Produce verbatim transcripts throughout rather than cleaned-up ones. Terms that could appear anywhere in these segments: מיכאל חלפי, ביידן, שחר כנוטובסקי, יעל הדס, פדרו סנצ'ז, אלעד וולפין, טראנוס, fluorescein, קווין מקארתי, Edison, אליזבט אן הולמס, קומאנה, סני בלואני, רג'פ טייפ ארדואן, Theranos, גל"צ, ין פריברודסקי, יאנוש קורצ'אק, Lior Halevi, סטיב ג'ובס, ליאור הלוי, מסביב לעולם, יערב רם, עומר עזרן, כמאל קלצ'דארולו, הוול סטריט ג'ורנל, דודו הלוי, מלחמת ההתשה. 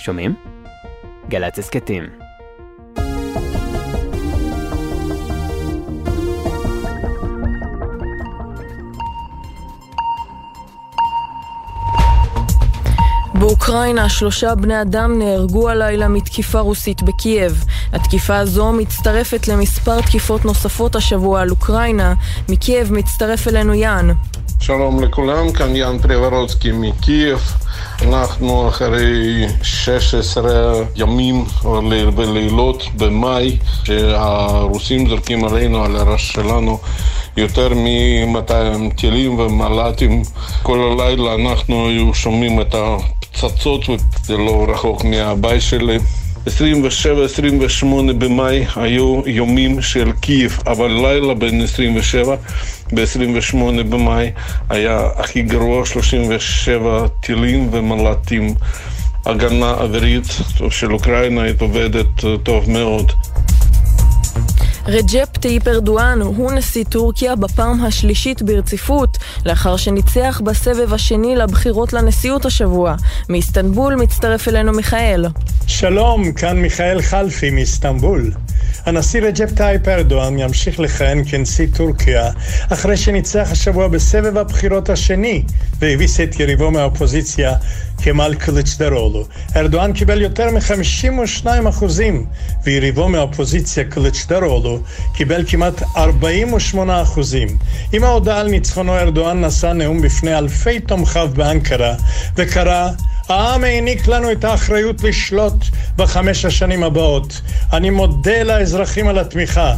שומעים? גל"צ הסכתים. באוקראינה שלושה בני אדם נהרגו הלילה מתקיפה רוסית בקייב. התקיפה הזו מצטרפת למספר תקיפות נוספות השבוע על אוקראינה. מקייב מצטרף אלינו ין. שלום לכולם, כאן ין פריברודסקי מקייב. אנחנו אחרי שש עשרה ימים ולילות במאי שהרוסים זורקים עלינו, על הראש שלנו, יותר מ-מאתיים טילים ומל"טים. כל הלילה אנחנו שומעים את הפצצות, וזה לא רחוק מהבית שלי. עשרים ושבעה עשרים ושמונה במאי היו יומים של קייב, אבל לילה בין עשרים ושבעה ב-עשרים ושמונה במאי היה הכי גרוע, שלושים ושבעה טילים ומל"טים. הגנה אווירית של אוקראינה היא עובדת טוב מאוד. רג'פ טייפ ארדואן הוא נשיא טורקיה בפעם השלישית ברציפות, לאחר שניצח בסבב השני לבחירות לנשיאות השבוע. מאיסטנבול מצטרף אלינו מיכאל. שלום, כאן מיכאל חלפי מאיסטנבול. הנשיא רג'פ טייפ ארדואן ימשיך לכהן כנשיא טורקיה אחרי שניצח השבוע בסבב הבחירות השני והביס את יריבו מהאופוזיציה כמאל קלצ'דארולו. ארדואן קיבל יותר מ-חמישים ושניים אחוז ויריבו מהאופוזיציה קלצ'דארולו קיבל כמעט ארבעים ושמונה אחוז. עם ההודעה על ניצחונו ארדואן נשא נאום בפני אלפי תומכיו באנקרה וקרא: העם העניק לנו את האחריות לשלוט בחמש השנים הבאות. אני מודה לאזרחים על התמיכה.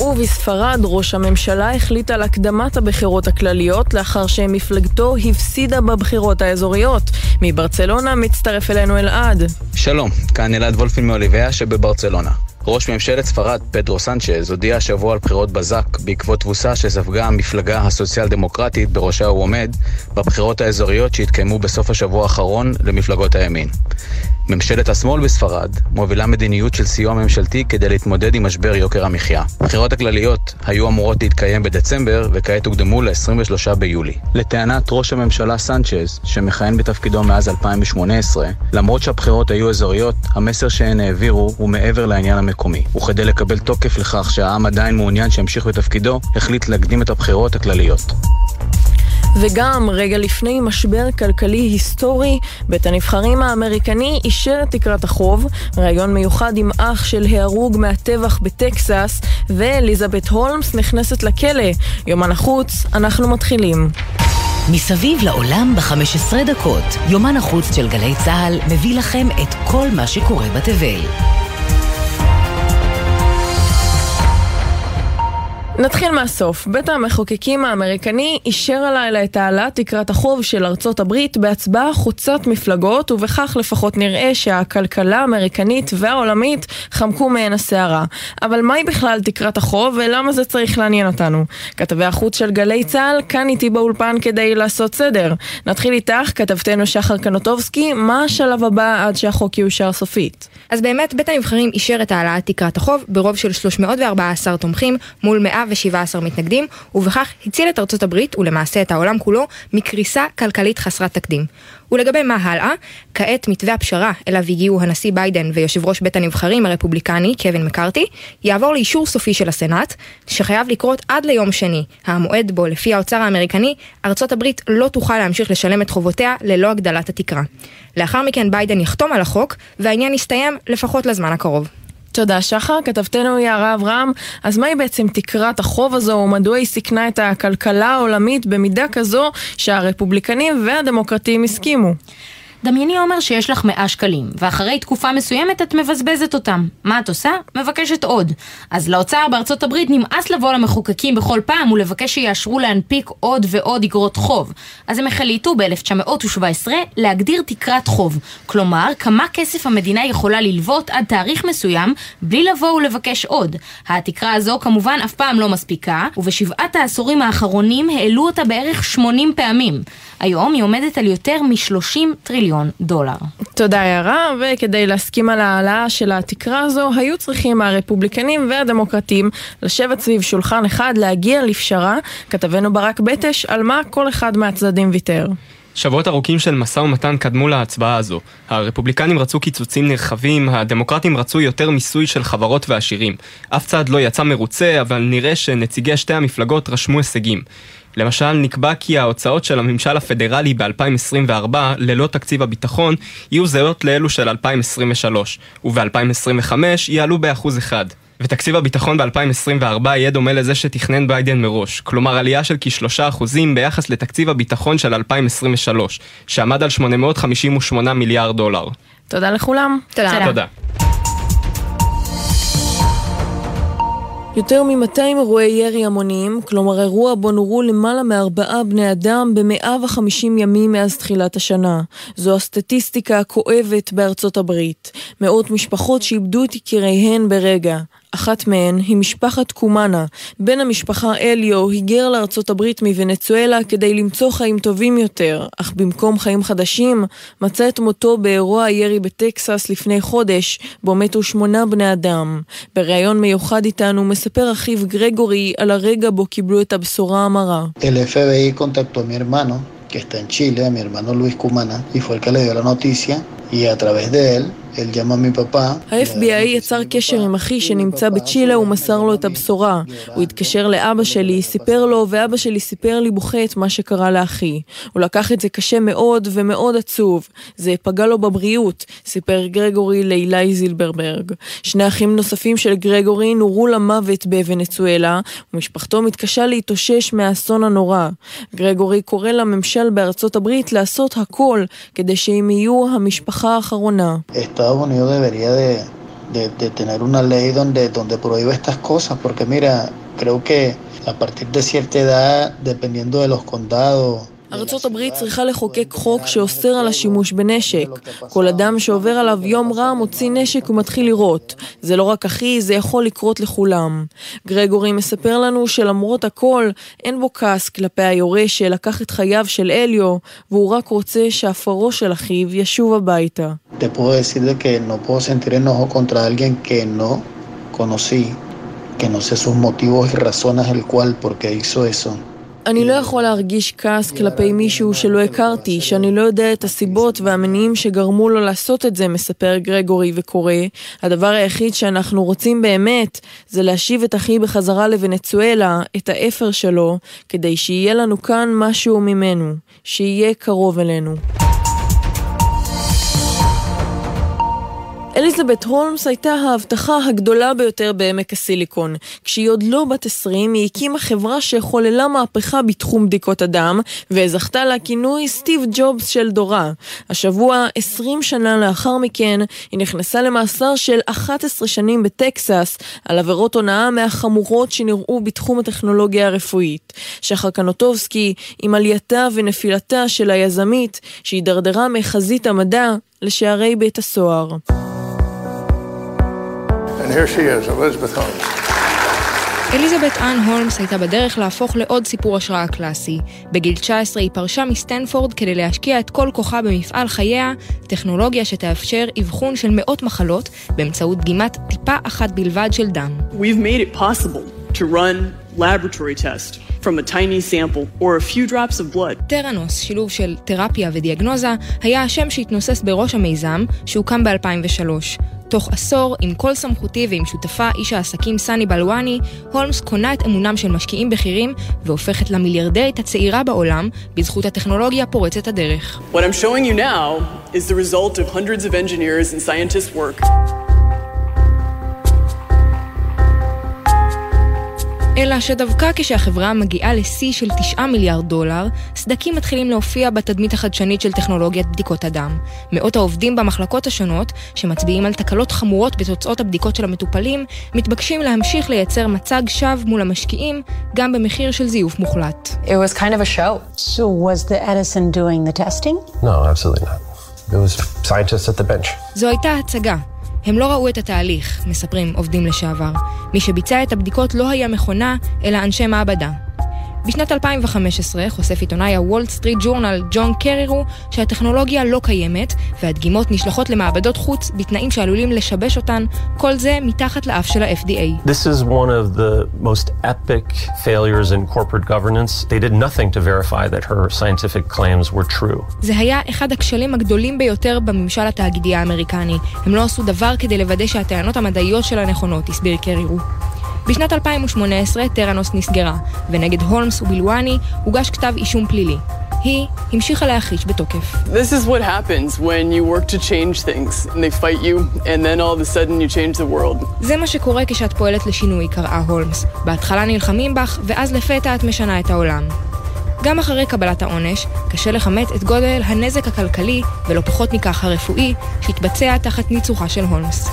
ובספרד ראש הממשלה החליט על הקדמת הבחירות הכלליות לאחר שמפלגתו הפסידה בבחירות האזוריות. מברצלונה מצטרף אלינו אלעד. שלום, כאן אלעד וולפין מאוליביה שבברצלונה. ראש ממשלת ספרד פדרו סנצ'ז הודיע השבוע על בחירות בזק בעקבות תבוסה שספגה המפלגה הסוציאל דמוקרטית בראשה הוא עומד בבחירות האזוריות שהתקיימו בסוף השבוע האחרון למפלגות הימין. ממשלת השמאל בספרד מובילה מדיניות של סיוע ממשלתי כדי להתמודד עם משבר יוקר המחיה. הבחירות הכלליות היו אמורות להתקיים בדצמבר וכעת הוקדמו ל-עשרים ושלושה ביולי. לטענת ראש הממשלה סנצ'ז, שמכהן בתפקידו מאז אלפיים ושמונה עשרה, למרות שהבחירות היו אזוריות, המסר שהן העבירו הוא מעבר לעניין המקומי. וכדי לקבל תוקף לכך שהעם עדיין מעוניין שימשיך בתפקידו, החליט להקדים את הבחירות הכלליות. וגם רגע לפני משבר כלכלי היסטורי, בית הנבחרים האמריקני אישר את תקרת החוב, ראיון מיוחד עם אח של ההרוג מהטבח בטקסס, ואליזבט הולמס נכנסת לכלא. יומן החוץ, אנחנו מתחילים. מסביב לעולם ב-חמש עשרה דקות, יומן החוץ של גלי צהל מביא לכם את כל מה שקורה בתבל. נתחיל מהסוף. בית המחוקקים האמריקני אישר הלילה את העלאת תקרת החוב של ארצות הברית בהצבעה חוצת מפלגות, ובכך לפחות נראה שהכלכלה האמריקנית והעולמית חמקו מהן הסערה. אבל מהי בכלל תקרת החוב ולמה זה צריך לעניין אותנו? כתבי החוץ של גלי צהל כאן איתי באולפן כדי לעשות סדר. נתחיל איתך, כתבתנו שחר כנוטובסקי, מה השלב הבא עד שהחוק יאושר סופית? אז באמת בית הנבחרים אישר את העלאת תקרת החוב ברוב של שלוש מאות וארבע עשרה תומכים מול מאה ושבעה עשר מתנגדים, ובכך הציל את ארצות הברית ולמעשה את העולם כולו מקריסה כלכלית חסרת תקדים. ולגבי מה הלאה, כעת מתווה הפשרה אליו הגיעו הנשיא ביידן ויושב ראש בית הנבחרים הרפובליקני קווין מקארתי יעבור לאישור סופי של הסנאט, שחייב לקרות עד ליום שני, המועד בו לפי האוצר האמריקני ארצות הברית לא תוכל להמשיך לשלם את חובותיה ללא הגדלת התקרה. לאחר מכן ביידן יחתום על החוק והעניין יסתיים לפחות לזמן הקרוב. תודה שחר, כתבתנו יערב רם. אז מהי בעצם תקרת החוב הזו ומדוע היא סיכנה את הכלכלה העולמית במידה כזו שהרפובליקנים והדמוקרטים הסכימו? דמייני אומר שיש לך מאה שקלים, ואחרי תקופה מסוימת את מבזבזת אותם. מה את עושה? מבקשת עוד. אז לאוצר בארצות הברית נמאס לבוא למחוקקים בכל פעם ולבקש שיאשרו להנפיק עוד ועוד אגרות חוב. אז הם החליטו ב-אלף תשע מאות שבע עשרה להגדיר תקרת חוב. כלומר, כמה כסף המדינה יכולה ללוות עד תאריך מסוים בלי לבוא ולבקש עוד. התקרה הזו כמובן אף פעם לא מספיקה, ובשבעת העשורים האחרונים העלו אותה בערך שמונים פעמים. היום היא עומדת על יותר מ-שלושים טריליון. דולר. תודה ירה, וכדי להסכים על העלאה של התקרה הזו, היו צריכים הרפובליקנים והדמוקרטים לשבת סביב שולחן אחד, להגיע לפשרה. כתבנו ברק בטש על מה כל אחד מהצדדים ויתר. שבועות ארוכים של משא ומתן קדמו להצבעה הזו. הרפובליקנים רצו קיצוצים נרחבים, הדמוקרטים רצו יותר מיסוי של חברות ועשירים. אף צעד לא יצא מרוצה, אבל נראה שנציגי שתי המפלגות רשמו הישגים. למשל, נקבע כי ההוצאות של הממשל הפדרלי ב-אלפיים עשרים וארבע ללא תקציב הביטחון יהיו זהות לאלו של אלפיים עשרים ושלוש, וב-אלפיים עשרים וחמש יעלו באחוז אחד. ותקציב הביטחון ב-אלפיים עשרים וארבע יהיה דומה לזה שתכנן ביידן מראש, כלומר עלייה של כשלושה אחוזים ביחס לתקציב הביטחון של אלפיים עשרים ושלוש, שעמד על שמונה מאות חמישים ושמונה מיליארד דולר. תודה לכולם. תודה. תודה. יותר מ-מאתיים אירועי ירי המוניים, כלומר אירוע בו נורו למעלה מארבעה בני אדם ב-מאה וחמישים ימים מאז תחילת השנה. זו הסטטיסטיקה הכואבת בארצות הברית. מאות משפחות שאיבדו את יקיריהן ברגע. אחת מהן היא משפחת קומאנה. בן המשפחה אליו היגר לארצות הברית מוונצואלה כדי למצוא חיים טובים יותר, אך במקום חיים חדשים מצא את מותו באירוע ירי בטקסס לפני חודש, בו מתו שמונה בני אדם. בריאיון מיוחד איתנו מספר אחיו גרגורי על הרגע בו קיבלו את הבשורה המרה. ה-אף בי איי קונטקטו את מירמנו, que está en Chile, a mi hermano Luis Cumana, y fue el que le dio la noticia, y a través de él, él llamó a mi papá. ה-אף בי איי יצר קשר עם אחי שנמצא בצ'ילה ומסר לו את הבשורה. הוא התקשר לאבא שלי, סיפר לו, ואבא שלי סיפר לי בוכה את מה שקרה לאחי. הוא לקח את זה קשה מאוד ומאוד עצוב. זה פגע לו בבריאות, סיפר גרגורי לאילי זילברברג. שני אחים נוספים של גרגורי נורו למוות בוונצואלה, ומשפחתו מתקשה להתאושש מהאסון הנורא. גרגורי קורא לממשל בארצות הברית לעשות הכל כדי שהם יהיו המשפחה האחרונה. De, de tener una ley donde, donde prohíbe estas cosas, porque mira, creo que a partir de cierta edad, dependiendo de los condados, ארצות הברית צריכה לחוקק חוק שאוסר על השימוש בנשק. כל אדם שעובר עליו יום רע מוציא נשק ומתחיל לראות. זה לא רק אחי, זה יכול לקרות לכולם. גרגורי מספר לנו שלמרות הכל, אין בו כעס כלפי היורה שלקח את חייו של אליו, והוא רק רוצה שהפרו של אחיו ישוב הביתה. Te puedo decirle que no puedo sentir enojo contra alguien que no conocí, que no sé sus motivos y razones el cual porque hizo eso. אני לא יכול להרגיש כעס כלפי מישהו שלא הכרתי, שאני לא יודע את הסיבות והמניעים שגרמו לו לעשות את זה, מספר גרגורי וקורא. הדבר היחיד שאנחנו רוצים באמת זה להשיב את אחי בחזרה לוונצואלה, את האפר שלו, כדי שיהיה לנו כאן משהו ממנו, שיהיה קרוב אלינו. אליזבט הולמס הייתה ההבטחה הגדולה ביותר בעמק הסיליקון. כשהיא עוד לא בת עשרים, היא הקימה חברה שחוללה מהפכה בתחום בדיקות הדם, וזכתה לכינוי סטיב ג'ובס של דורה. השבוע, עשרים שנה לאחר מכן, היא נכנסה למאסר של אחת עשרה שנים בטקסס, על עבירות הונאה מהחמורות שנראו בתחום הטכנולוגיה הרפואית. שחר כנוטובסקי, עם עלייתה ונפילתה של היזמית, שהיא דרדרה מחזית המדע לשערי בית הסוהר. And here she is, Elizabeth Holmes. אליזבט אן הולמס הייתה בדרך להפוך לעוד סיפור השראה קלאסי. בגיל תשע עשרה היא פרשה מסטנפורד כדי להשקיע את כל כוחה במפעל חייה, טכנולוגיה שתאפשר אבחון של מאות מחלות באמצעות דגימת טיפה אחת בלבד של דם. We've made it possible to run laboratory tests from a tiny sample or a few drops of blood. Theranos, שילוב של תרפיה ודיאגנוזה, היה השם שהתנוסס בראש המיזם שהוקם ב-אלפיים ושלוש. תוך עשור, עם כל סמכותי ועם שותפה איש העסקים סני בלואני, הולמס קונה את אמונם של משקיעים בכירים והופכת למיליארדרית הצעירה בעולם בזכות הטכנולוגיה פורצת הדרך. What I'm showing you now is the result of hundreds of engineers and scientists work. אלא שדווקא כשהחברה מגיעה לשיא של תשעה מיליארד דולר, סדקים מתחילים להופיע בתדמית החדשנית של טכנולוגיית בדיקות הדם. מאות העובדים במחלקות השונות, שמצביעים על תקלות חמורות בתוצאות הבדיקות של המטופלים, מתבקשים להמשיך לייצר מצג שווא מול המשקיעים, גם במחיר של זיוף מוחלט. It was kind of a show. So was the Edison doing the testing? No, absolutely not. It was scientists at the bench. זו הייתה הצגה. הם לא ראו את התהליך, מספרים עובדים לשעבר. מי שביצע את הבדיקות לא היה מכונה, אלא אנשי מעבדה. בשנת אלפיים וחמש עשרה חושף עיתונאי הוול סטריט ג'ורנל ג'ון קרייארו שהטכנולוגיה לא קיימת והדגימות נשלחות למעבדות חוץ בתנאים שעלולים לשבש אותן, כל זה מתחת לאף של ה-אף די איי. This is one of the most epic failures in corporate governance. They did nothing to verify that her scientific claims were true. זה היה אחד הכשלים הגדולים ביותר בממשל התאגידי האמריקני. הם לא עשו דבר כדי לוודא שהטענות המדעיות שלה נכונות, הסביר קרייארו. בשנת אלפיים ושמונה עשרה טראנוס נסגרה, ונגד הולמס ובלואני הוגש כתב אישום פלילי. היא המשיכה להחיש בתוקף. This is what happens when you work to change things and they fight you and then all of a sudden you change the world. זה מה שקורה כשאת פועלת לשינוי, קראה הולמס. בהתחלה נלחמים בך ואז לפתע את משנה את העולם. גם אחרי קבלת העונש, קשה לכמת את גודל הנזק הכלכלי ולא פחות מכך הרפואי שהתבצע תחת ניצוחה של הולמס.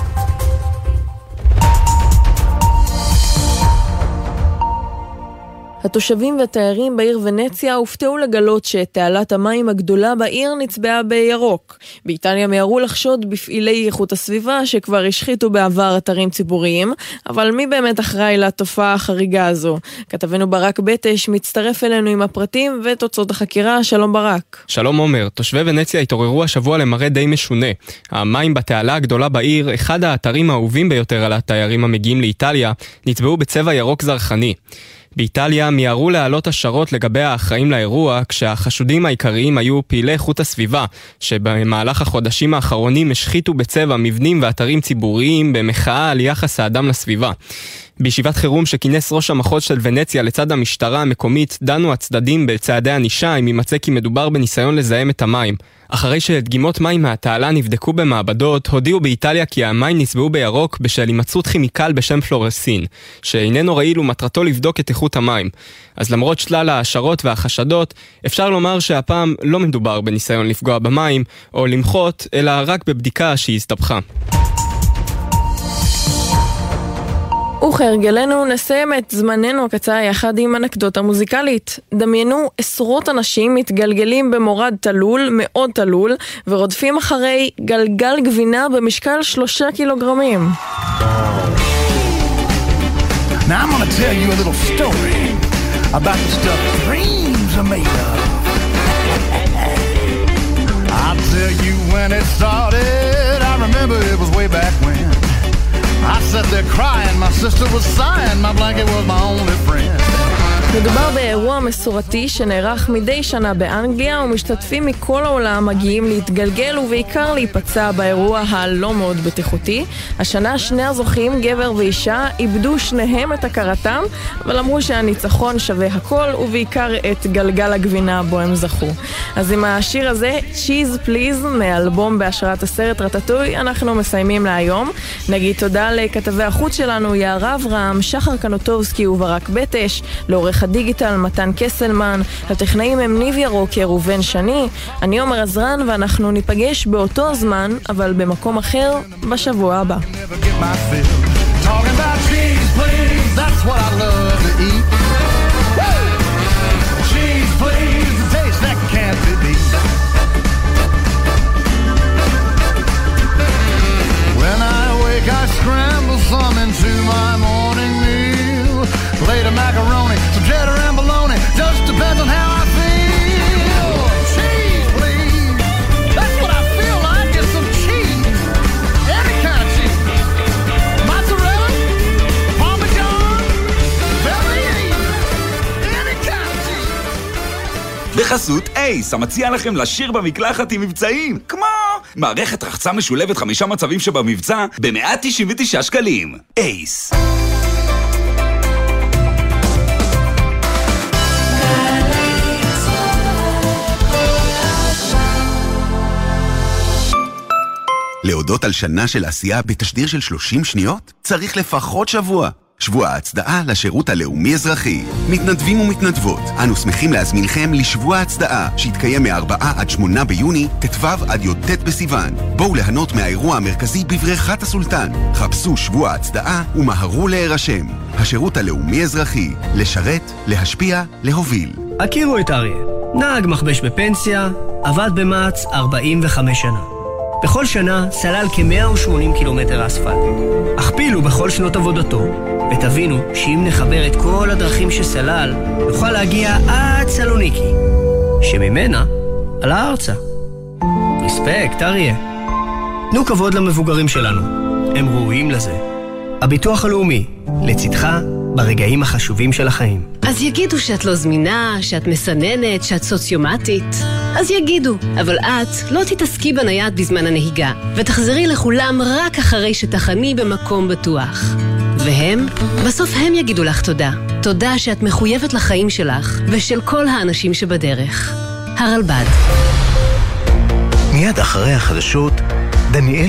התושבים והתיירים בעיר ונציה הופתעו לגלות שתעלת המים הגדולה בעיר נצבעה בירוק. באיטליה מיהרו לחשוד בפעילי איכות הסביבה שכבר השחיתו בעבר אתרים ציבוריים, אבל מי באמת אחראי לתופעה החריגה הזו? כתבנו ברק בטש מצטרף אלינו עם הפרטים ותוצאות החקירה. שלום ברק. שלום עומר. תושבי ונציה התעוררו השבוע למראה די משונה. המים בתעלה הגדולה בעיר, אחד האתרים האהובים ביותר על התיירים המגיעים לאיטליה, נצבעו בצבע ירוק זרחני. באיטליה מיהרו להעלות השערות לגבי האחראים לאירוע, כשהחשודים העיקריים היו פעילי איכות הסביבה, שבמהלך החודשים האחרונים השחיתו בצבע מבנים ואתרים ציבוריים במחאה על יחס האדם לסביבה. בישיבת חירום שכינס ראש המחוז של ונציה לצד המשטרה המקומית, דנו הצדדים בצעדי הנישה אם יימצא כי מדובר בניסיון לזהם את המים. אחרי שדגימות מים מהתעלה נבדקו במעבדות, הודיעו באיטליה כי המים נצבעו בירוק בשל הימצאות כימיקל בשם פלורסין, שאיננו רעיל ומטרתו לבדוק את איכות המים. אז למרות שלל ההשערות והחשדות, אפשר לומר שהפעם לא מדובר בניסיון לפגוע במים או למחות, אלא רק בבדיקה שהסתבכה. וכהרגלנו נסיים את זמננו הקצר יחד עם אנקדוטה מוזיקלית. דמיינו עשרות אנשים מתגלגלים במורד תלול, מאוד תלול, ורודפים אחרי גלגל גבינה במשקל שלושה קילוגרמים. Now I'm gonna tell you a little story about the stuff dreams are made of. I'll tell you when it started, I remember it was way back when. I sat there crying, my sister was sighing, my blanket was my only friend. מדובר באירוע מסורתי שנערך מדי שנה באנגליה, ומשתתפים מכל העולם מגיעים להתגלגל ובעיקר להיפצע באירוע הלא מאוד בטיחותי. השנה שני הזוכים, גבר ואישה, איבדו שניהם את הכרתם, אבל אמרו שהניצחון שווה הכל ובעיקר את גלגל הגבינה בו הם זכו. אז עם השיר הזה, Cheese Please, מאלבום בהשראת הסרט רטטוי, אנחנו מסיימים להיום. נגיד תודה לכתבי החוץ שלנו יערב רם, שחר כנוטובסקי וברק בטש, לעורך הדיגיטל מתן קסלמן, הטכנאים הם ניב ירוקר ובן שני. אני עומר עזרן ואנחנו ניפגש באותו זמן אבל במקום אחר בשבוע הבא. When I wake I scramble some into my morning meal, later macaroni cheddar and bologna, just depends on how I feel. Cheese, please. That's what I feel like, is some cheese. Any kind of cheese. Mozzarella, Parmesan, Velveeta, any kind of cheese. בחסות אייס, המציע לכם לשיר במקלחת עם מבצעים, כמו מערכת רחצה משולבת חמישה מצבים שבמבצע, ב-מאה תשעים ותשעה שקלים. אייס. להודות על שנה של עשייה בתשדיר של שלושים שניות? צריך לפחות שבוע. שבוע ההצדעה לשירות הלאומי-אזרחי. מתנדבים ומתנדבות, אנו שמחים להזמינכם לשבוע ההצדעה, שיתקיים מ-ארבעה עד שמונה ביוני, תתוו עד י"ט בסיוון. בואו ליהנות מהאירוע המרכזי בבריכת הסולטן. חפשו שבוע ההצדעה ומהרו להירשם. השירות הלאומי-אזרחי. לשרת, להשפיע, להוביל. הכירו את אריה. נהג מחבש בפנסיה, עבד במעץ ארבעים וחמש שנה. בכל שנה סלל כ-מאה ושמונים קילומטר אספלט. הכפילו בכל שנות עבודתו ותבינו שאם נחבר את כל הדרכים שסלל, נוכל להגיע עד סלוניקי, שממנה על הארצה. רספקט, אריה. תנו כבוד למבוגרים שלנו, הם ראויים לזה. הביטוח הלאומי, לצדך ברגעים החשובים של החיים. אז יגידו שאת לא זמינה, שאת מסננת, שאת סוציומטית. אז יגידו, אבל את לא תתעסקי בנייד בזמן הנהיגה, ותחזרי לכולם רק אחרי שתחני במקום בטוח. והם? בסוף הם יגידו לך תודה. תודה שאת מחויבת לחיים שלך ושל כל האנשים שבדרך. הרלב"ד. מיד אחרי החדשות, דניאל